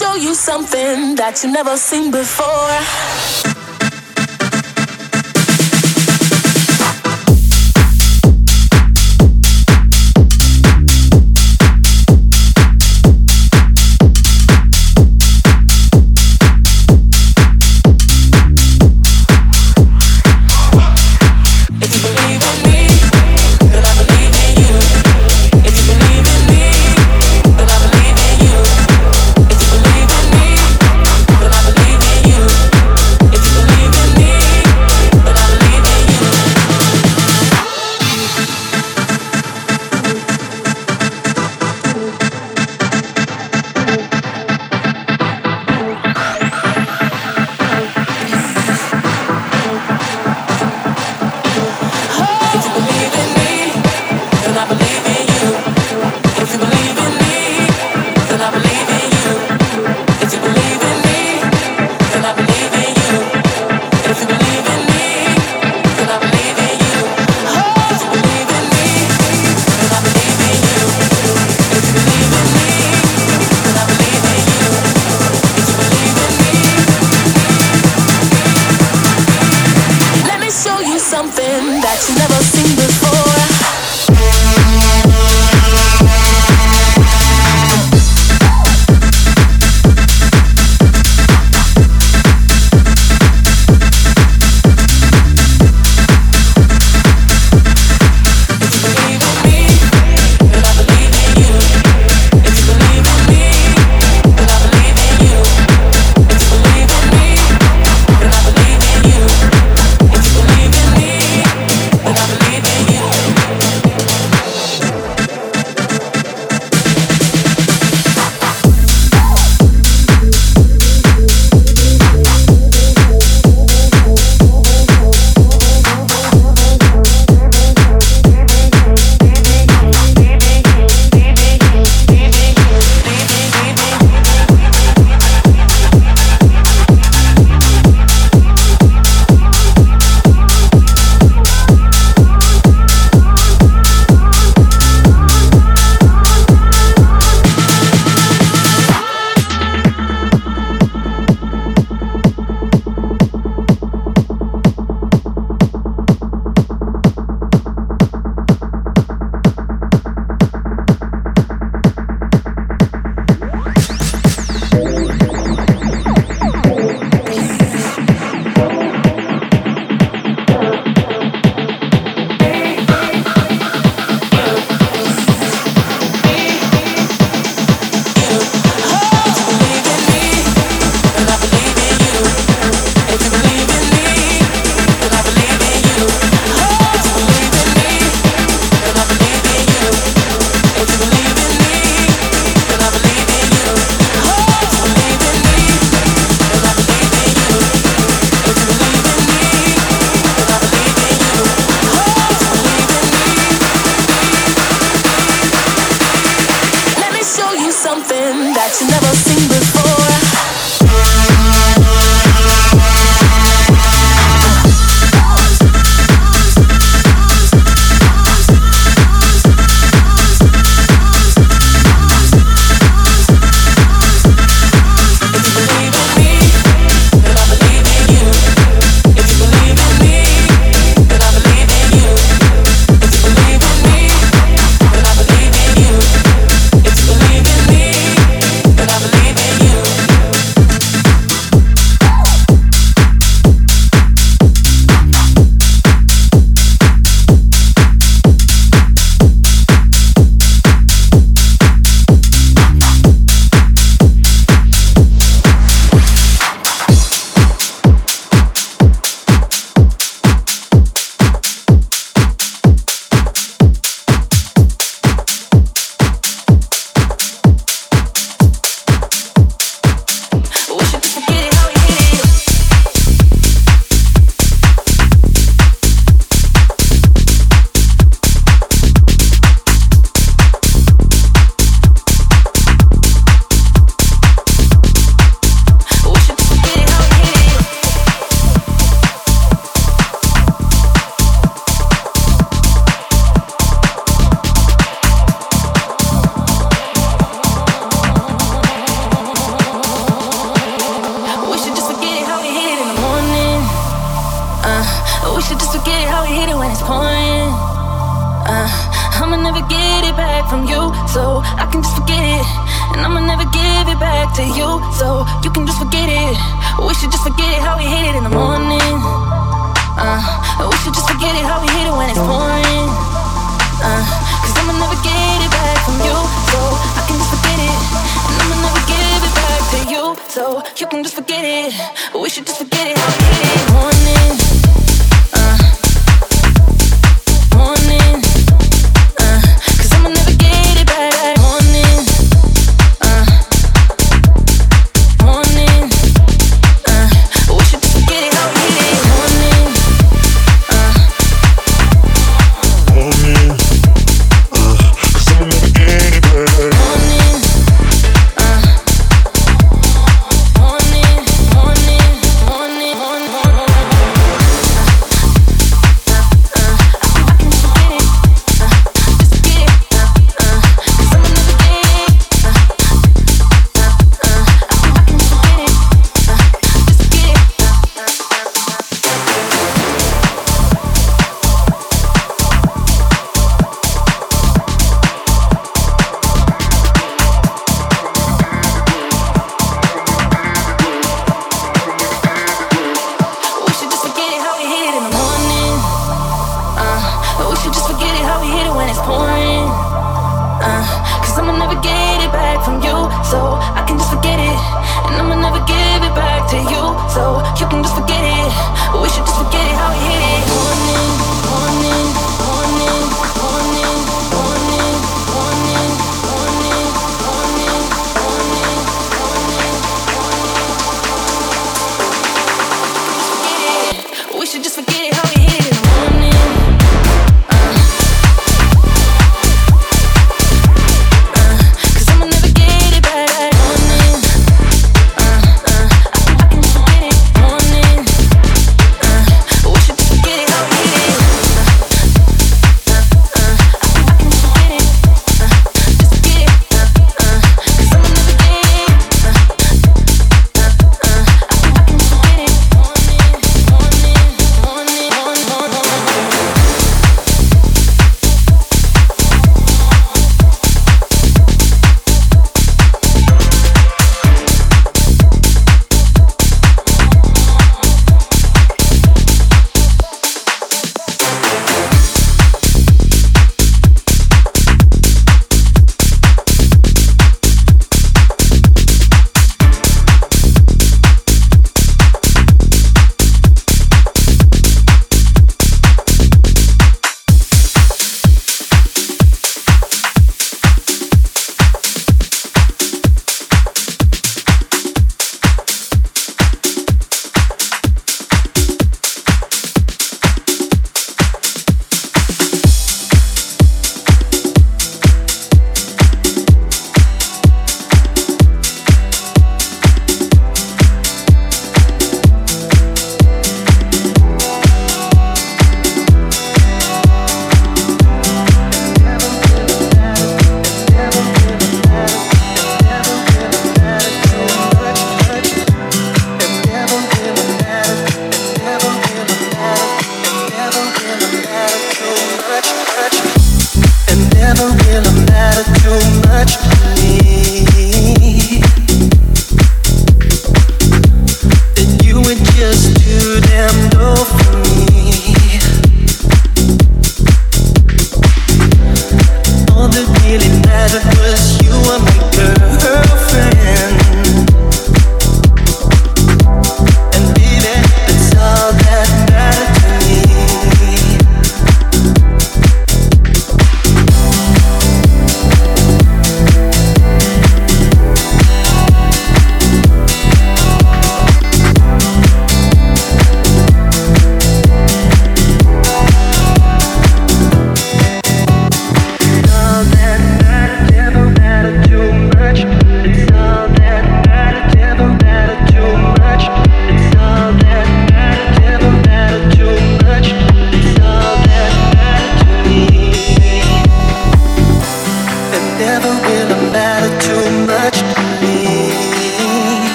show you something that you never seen before. Something that you never seen before. Believe it back from you, so I can just forget it. And I'ma never give it back to you, so you can just forget it. We should just forget it, how we hit it in the morning. We should just forget it, how we hit it when it's pouring. Cause I'ma never get it back from you, so I can just forget it. And I'ma never give it back to you, so you can just forget it. We should just forget it, how we hit it in the morning.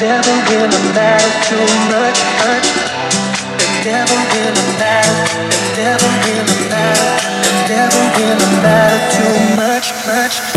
never gonna matter too much, it's never gonna matter, it's never gonna matter, it's never gonna matter too much,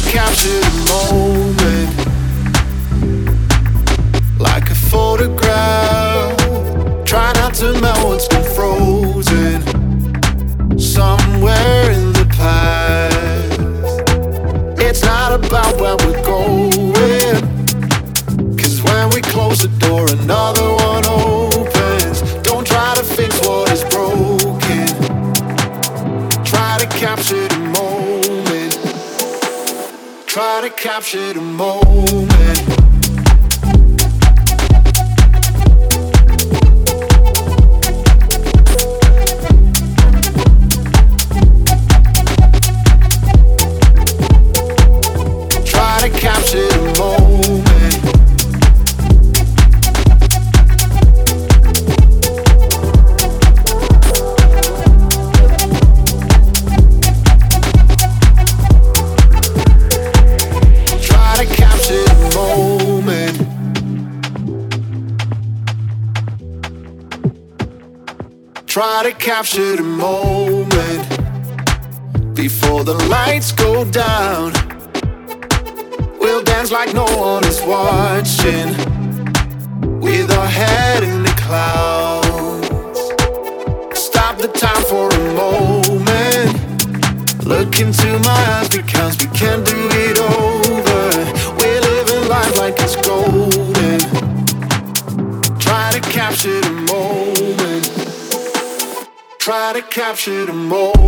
they capture the moment like a photograph. Try not to melt what's been frozen somewhere in the past. It's not about where we're going, 'cause when we close the door, another one opens. Don't try to fix what is broken, try to capture the moment. Try to capture the moment. Try to capture the moment before the lights go down. We'll dance like no one is watching, with our head in the clouds. Stop the time for a moment. Look into my eyes because we can't do it over. We're living life like it's golden. Try to capture the moment. Try to capture the moment.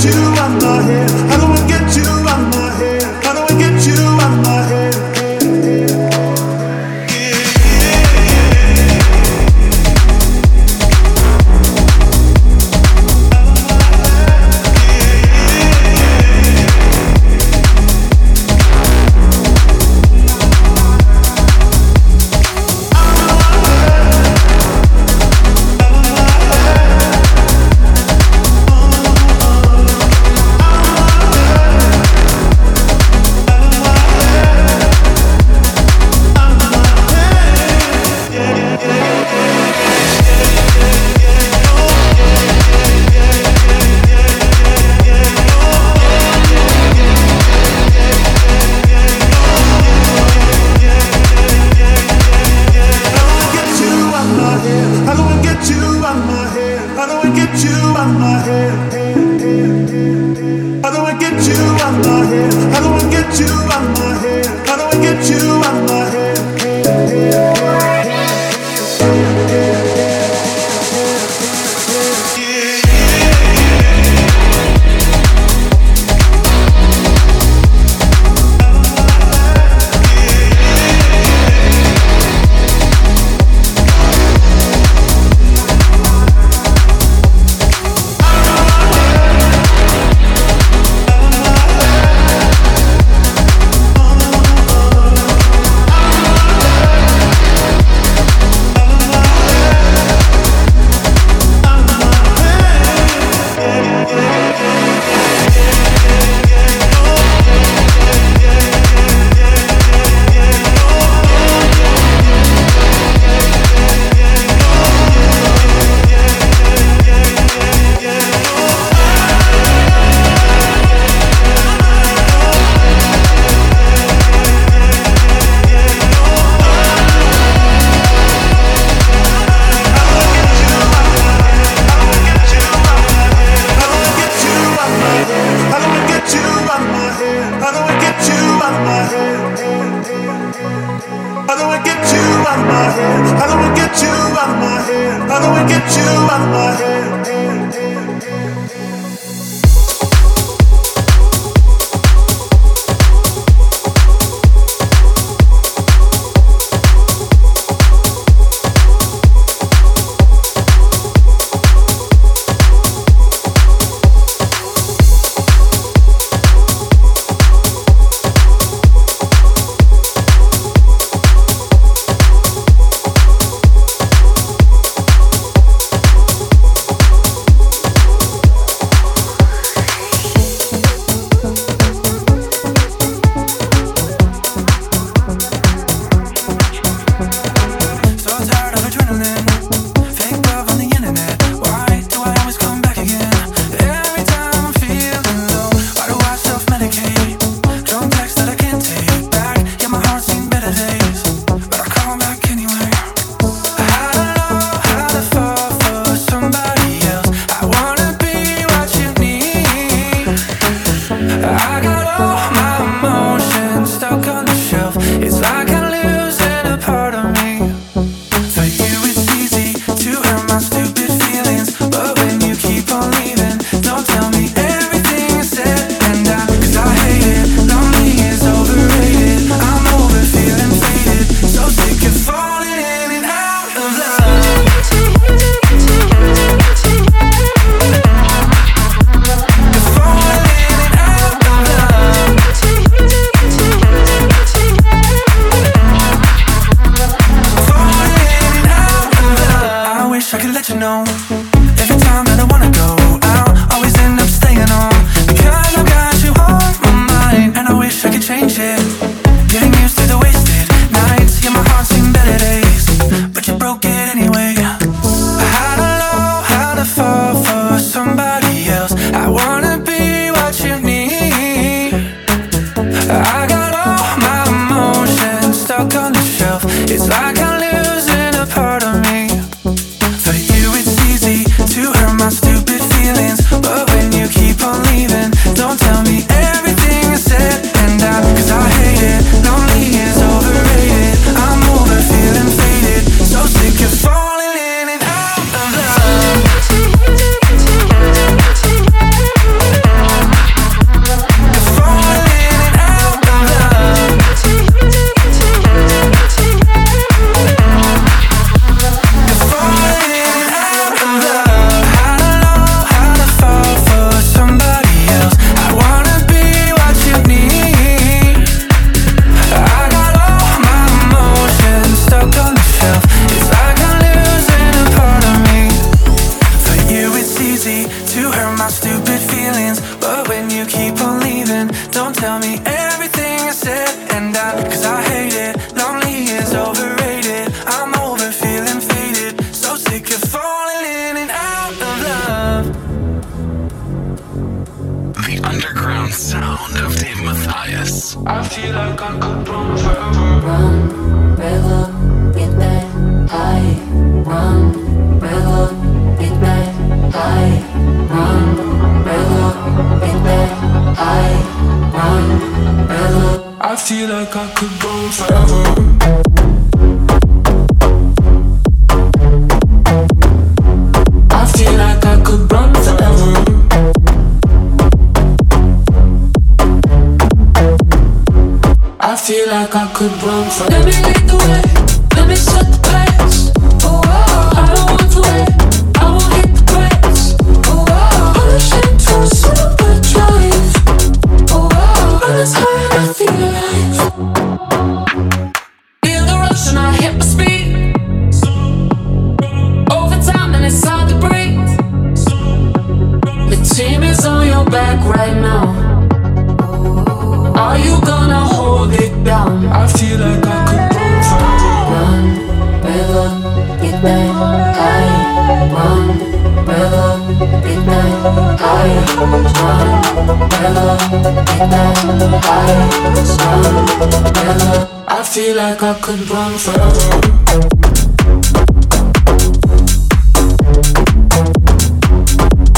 It's like I'm losing a part of me. For you it's easy to hurt my stupid feelings. you hurt my stupid feelings. But when you keep on leaving, don't tell me everything I said and done, 'cause I hate it. Lonely is overrated. I'm over feeling faded, so sick of falling in and out of love. The underground sound of Dave Mathias. I feel like I could bloom forever. Run, brother, get that high. Run, brother, get that high. Run, brother, get that high. Run, brother. I feel like I could bloom forever. I feel like I could run from. Let me lead the way, let me set the pace. Oh, oh, I don't want to wait, I won't hit the brakes. Oh, oh, I'm ashamed for a super drive. Oh, oh, I'm as high and I feel alive. Feel the rush and I hit my speed. Overtime and it's hard to breathe. The team is on your back right now. Are you gonna hold it down? I feel like I could run forever. Run, brother, get that high. Run, brother, get that high. Run, brother, get that high. Run, brother. I feel like I could run forever.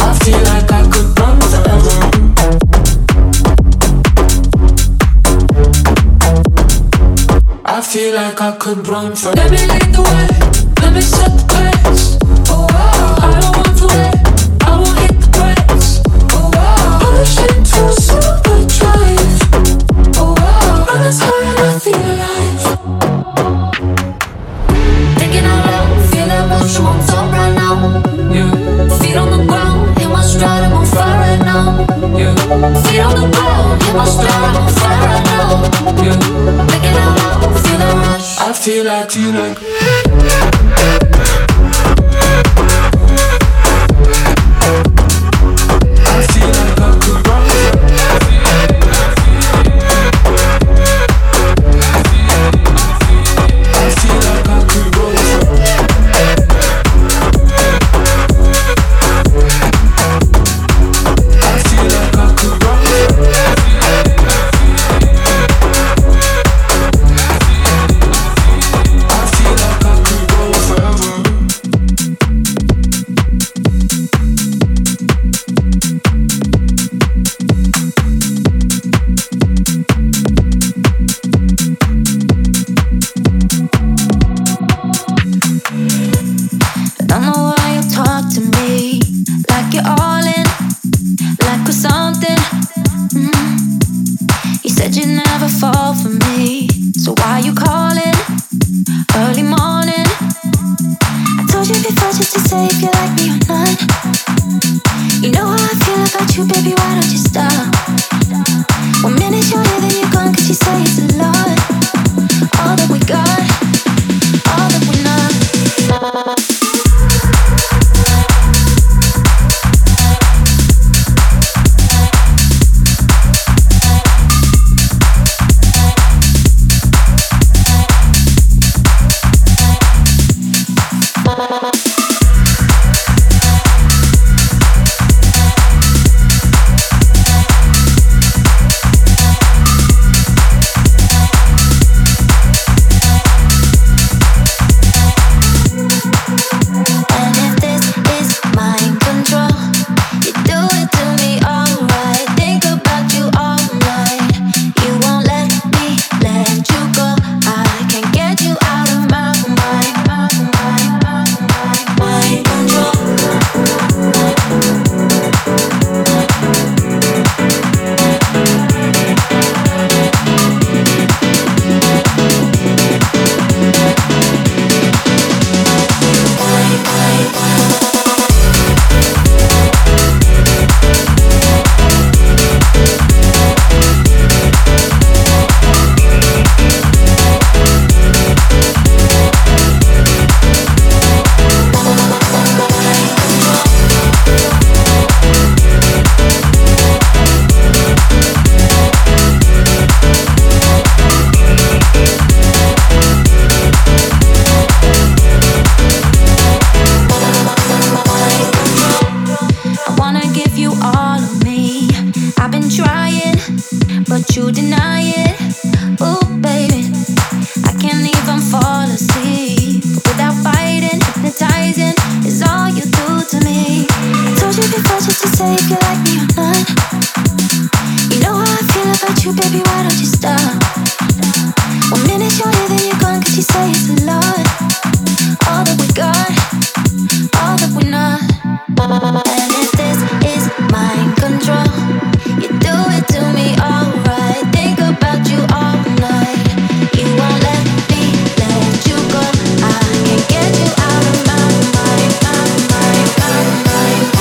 I feel like I could run forever. I feel like I could run forever. Let me lead the way, let me set the pace. Oh, oh, I don't want to wait, I won't hit the brakes. Oh, oh, I'm ashamed for a super drive. Oh, oh, I'm as high and I feel alive. Thinking out loud, feel emotion on top right now. Yeah. Feet on the ground, hit my stride, I'm on fire right now. Yeah. Feet on the ground, hit my stride, I'm on fire right now. Yeah. Thinking out loud. I feel like you like. say if you like me or not. You know how I feel about you, baby, why don't you stop? 1 minute you're here, then you're gone, 'cause you say it's a lot. All that we got, all that we're not. And if this is mind control, you do it to me, alright. Think about you all night. You won't let me let you go. I can't get you out of my mind, my mind, my mind, my mind.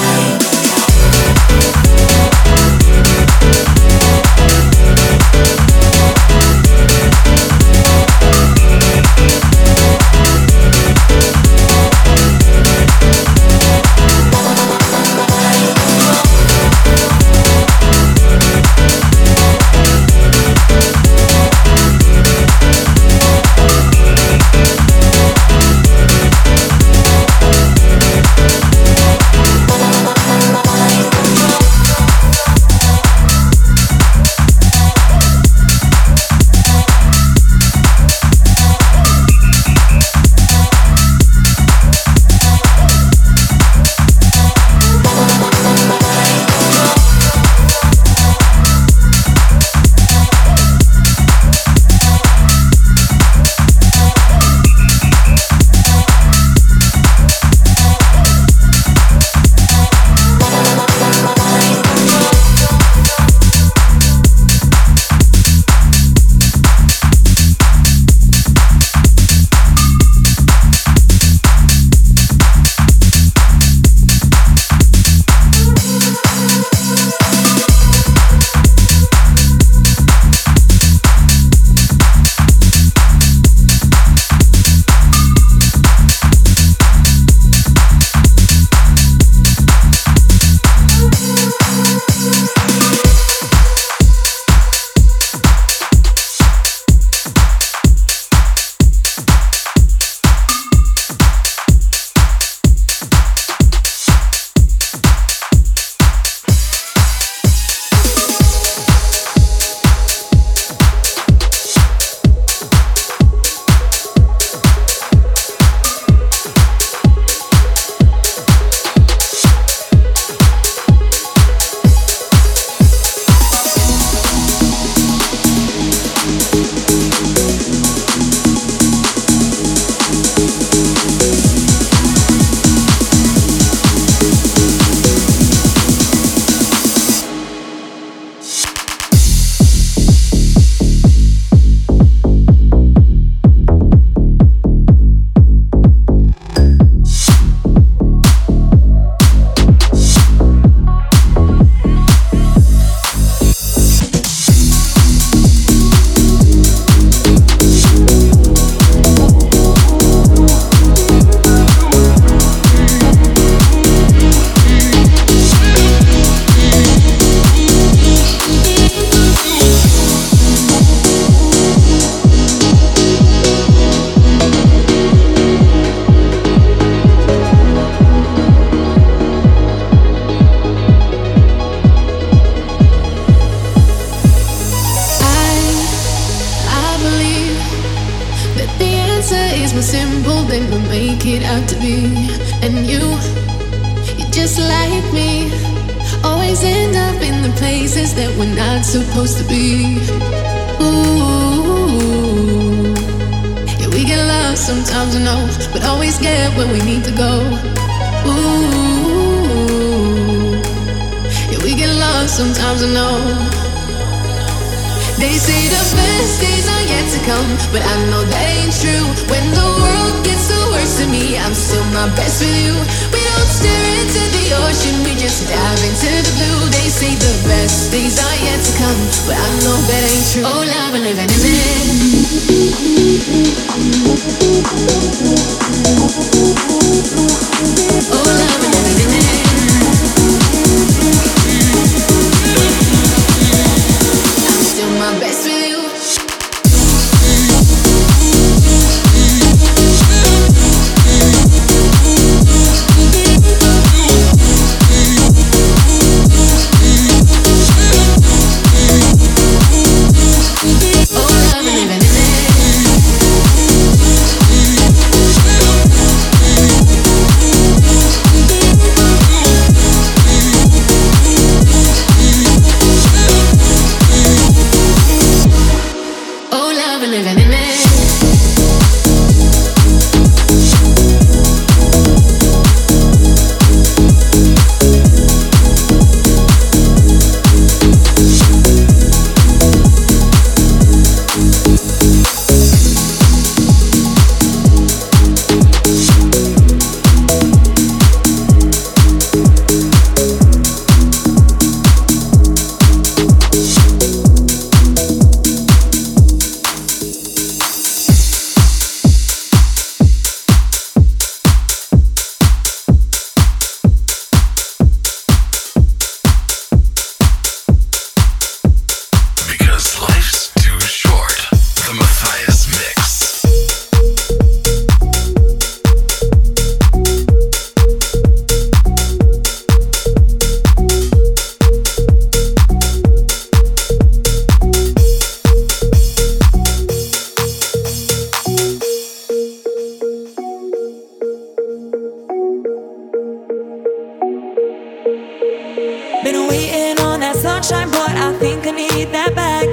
waiting on that sunshine, but I think I need that back.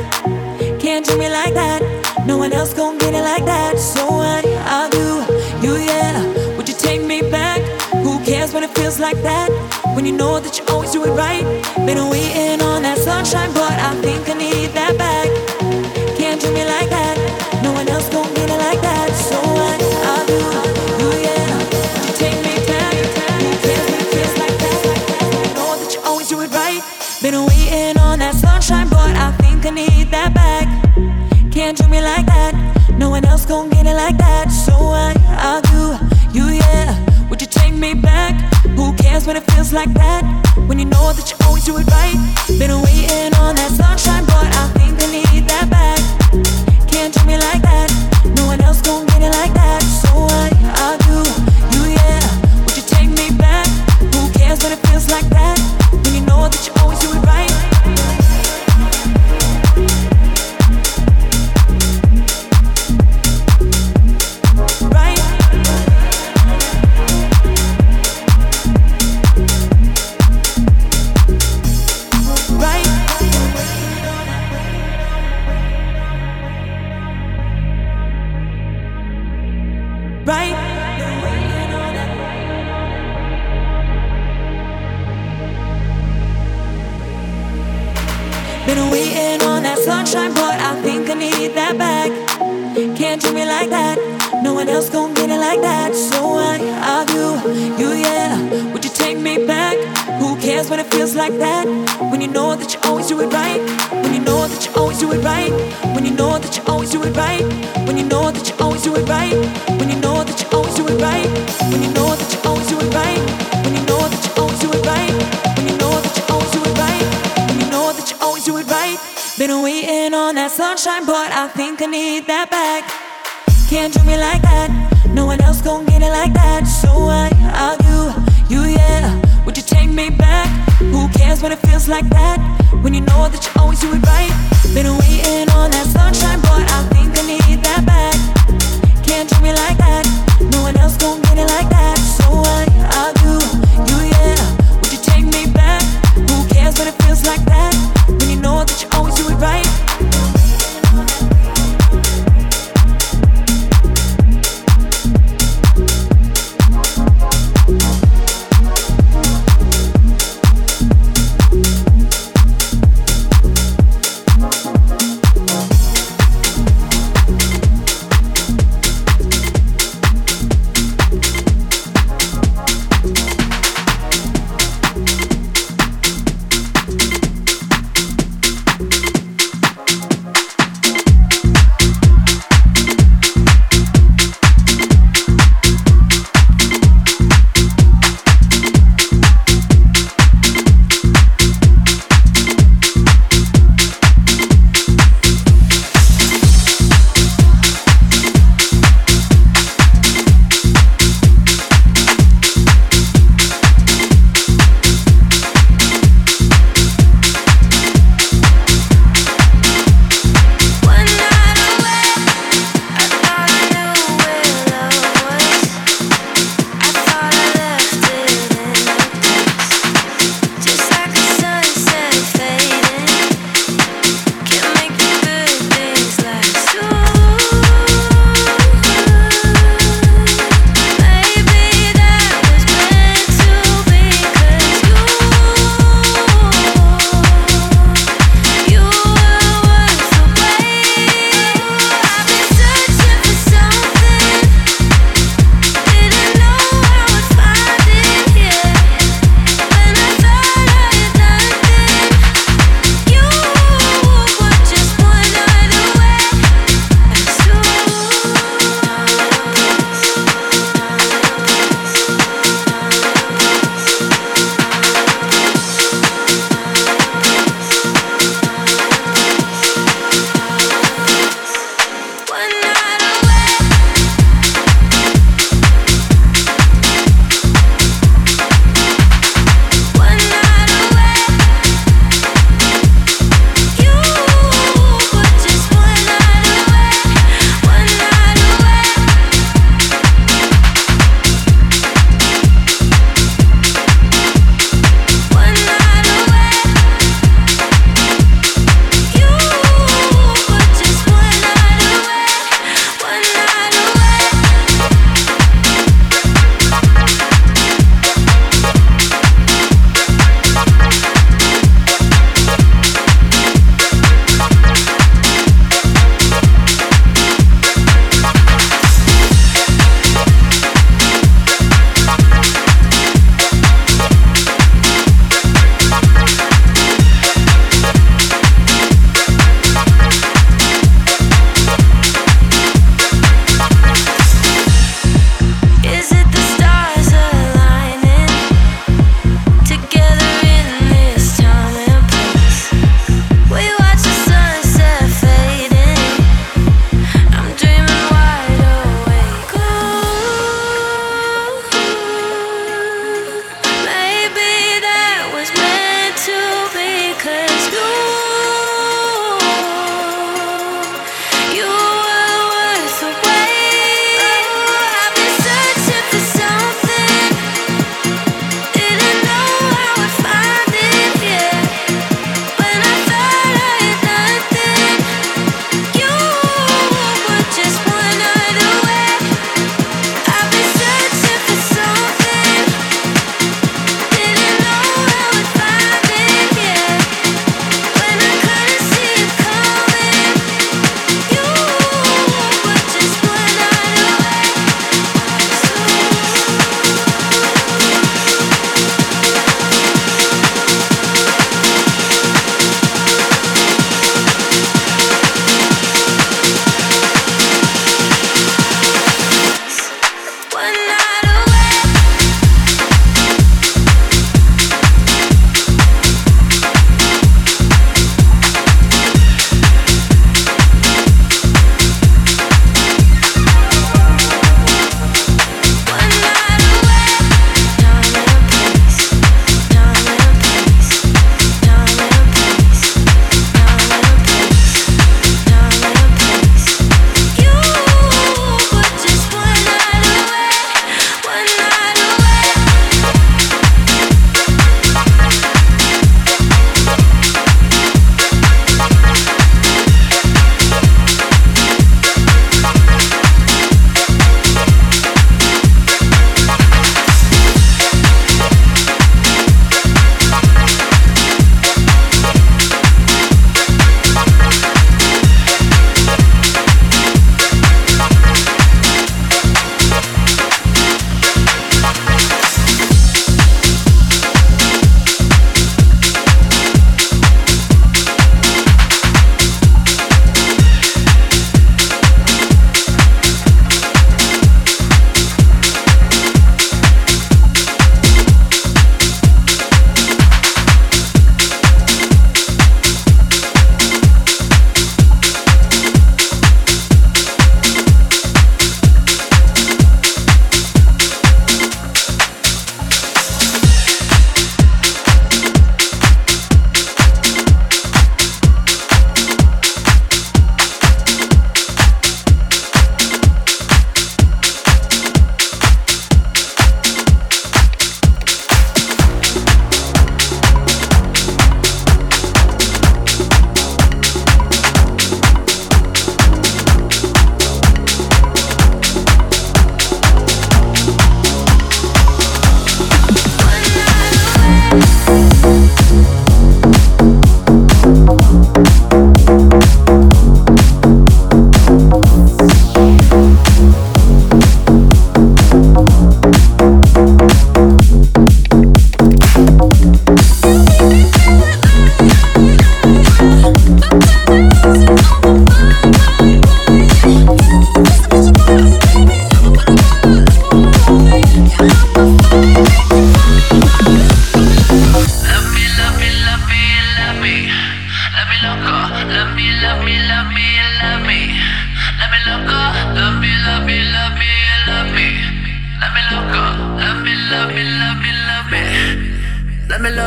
Can't do me like that. No one else gon' get it like that. So what I'll do, you yeah. Would you take me back? Who cares when it feels like that? When you know that you always do it right. Been waiting on that sunshine, but I think I need that back. Can't do me like that. No one else gon' get it like that. So what I'll do. Been waiting on that sunshine, but I think I need that back. Can't do me like that. No one else gon' get it like that. So what I'll do, you yeah. Would you take me back? Who cares when it feels like that? When you know that you always do it right. Been waiting on that sunshine, but I think I need that back. Can't do me like that. No one else gon' get it like that. So what I'll do, you yeah. Would you take me back? Who cares when it feels like that? When you know that you always do it right. Been waiting on that sunshine, but I think I need that back. Can't do me like that. No one else gon' get it like that. So what I'll do, you yeah. Would you take me back? Who cares when it feels like that? When you know that you always do it right. When you know that you always do it right. When you know that you always do it right. When you know that you always do it right. When you know that you always do it right. When you know that you always do it right. When you know that you always do it right. When you know that you always do it right. Always do it right. Been waiting on that sunshine, but I think I need that back. Can't do me like that. No one else gon' get it like that. So what I'll do, you yeah. Would you take me back? Who cares when it feels like that? When you know that you always do it right. Been waiting on that sunshine, but I think I need that back. Can't do me like that. No one else gon' get it like that. So what I'll do, you yeah. Would you take me back? Who cares when it feels like that? When you know that you always do it right.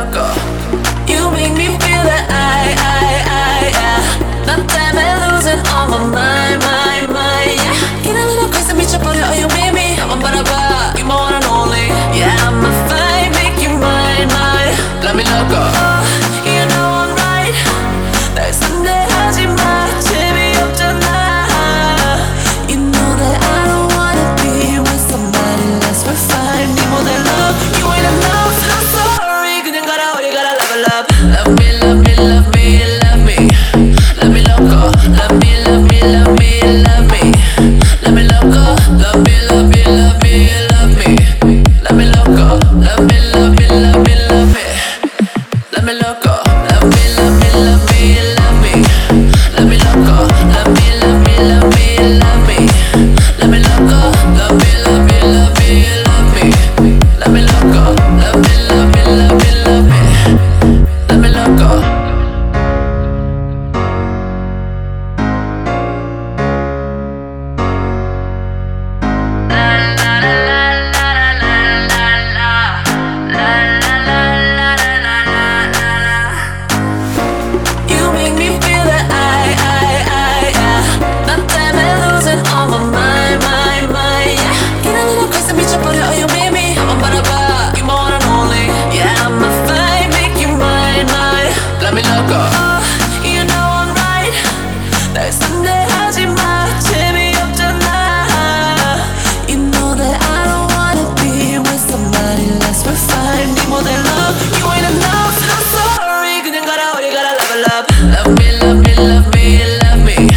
circle. You make me feel that 난 때문에 losing all my mind, yeah. 이런 little crazy 미쳐버려, oh you made me. 나만 바라봐, you my one and only. Yeah, I'm a fine, make you mine, Let me let go. Oh, you know I'm right. 날 상대하지 마, 재미없잖아. You know that I don't wanna be with somebody less refined. 네 모델 love, you ain't enough. I'm sorry, 그냥 가라, 우리 가라, love, love. Love me, love me, love me, love me.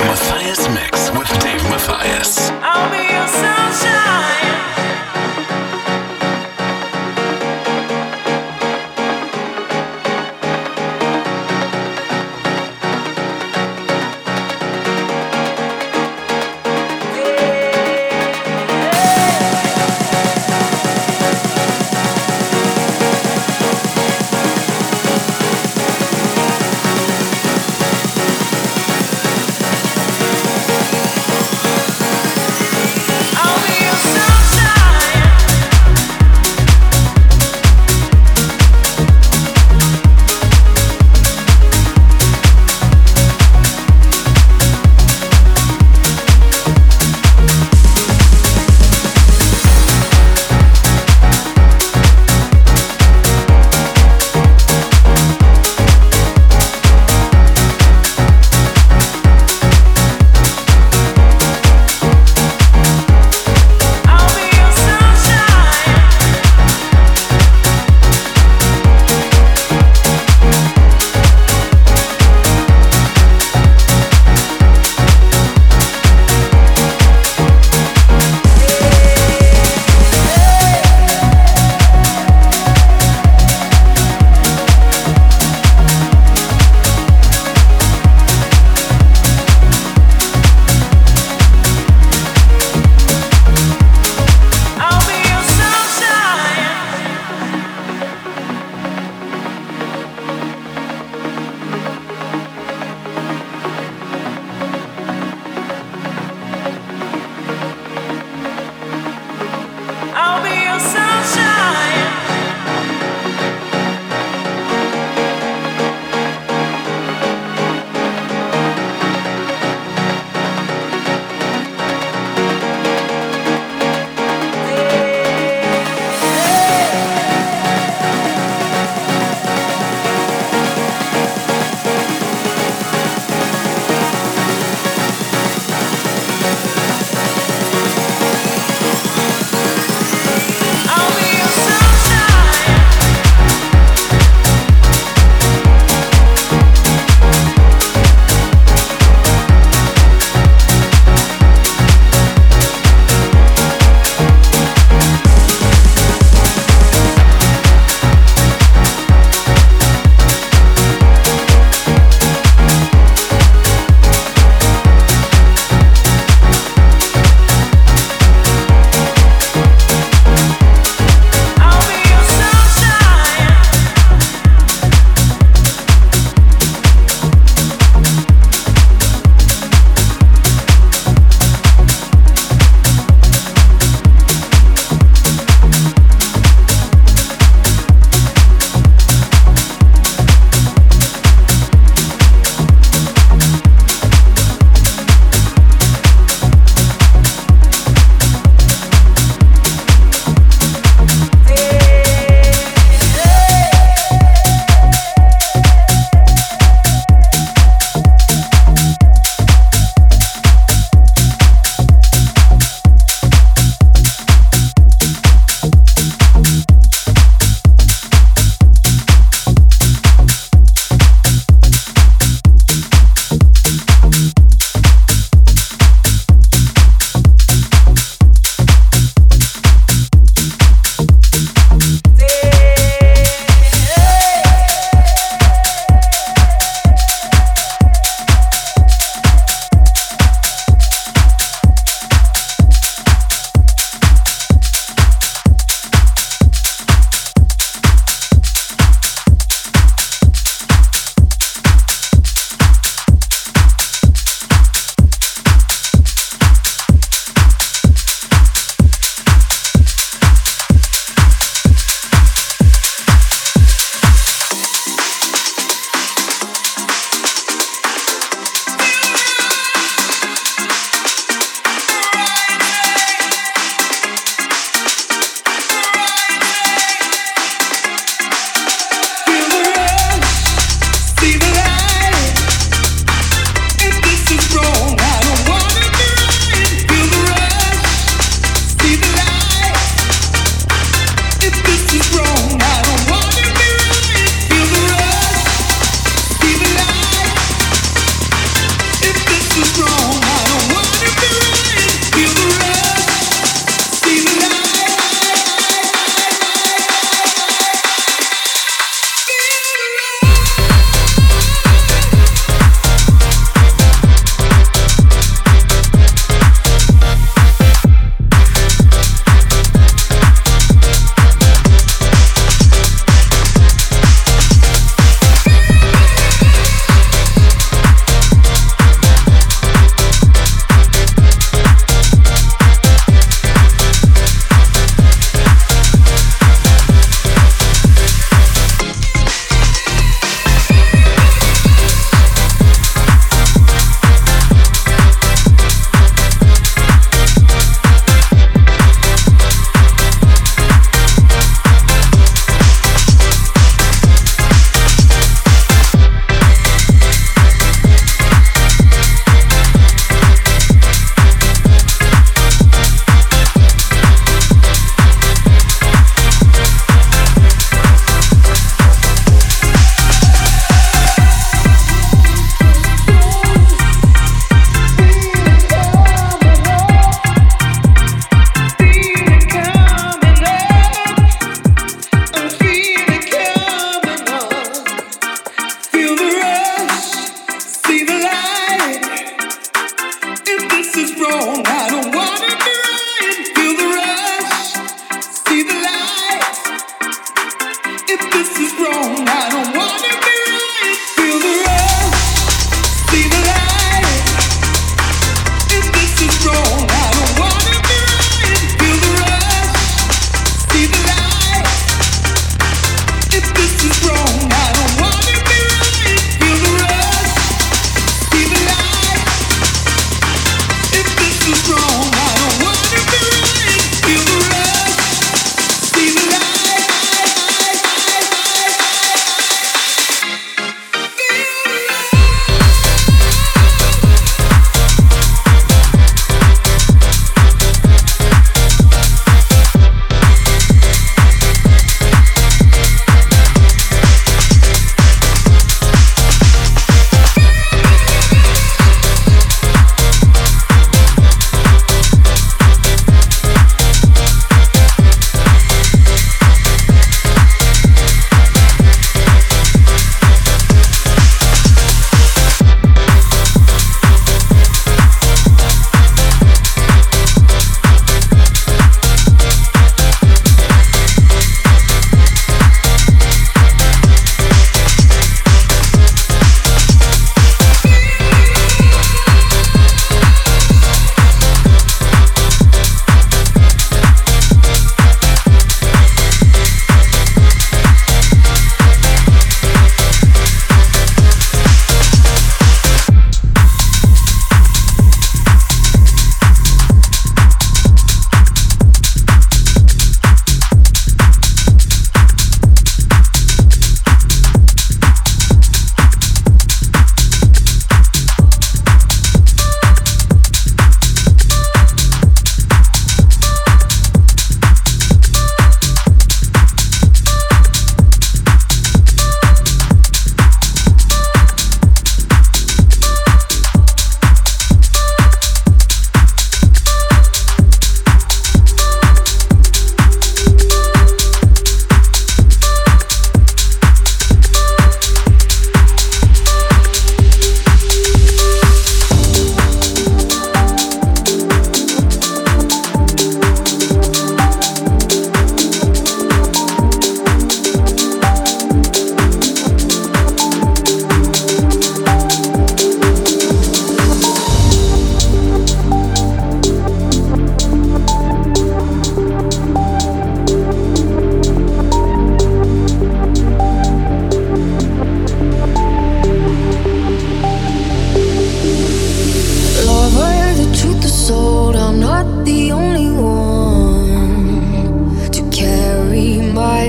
The Mathias Mix with Dave Mathias. I'll be your sunshine.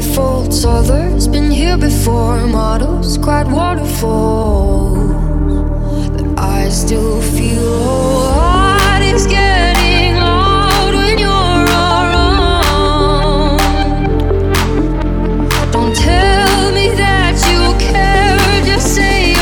my faults. Others been here before, models, cried waterfalls that I still feel. Oh, heart is getting loud when you're around. Don't tell me that you care, just say you.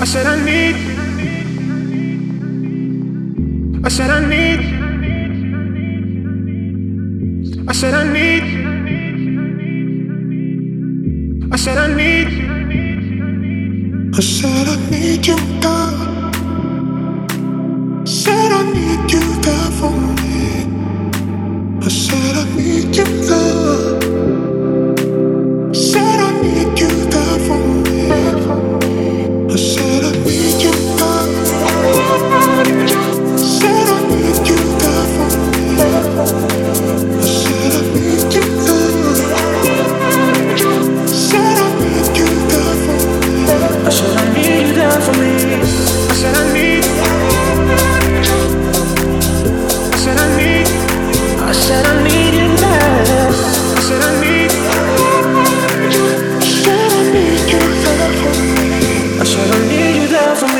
I said I need you, God. Said I need you, God, for me. I said I need you, God. Said I need you, God, for me. I said I need you, God. Said I need you, God, for me.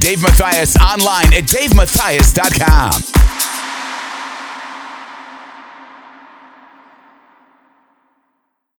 Dave Mathias online at DaveMathias.com.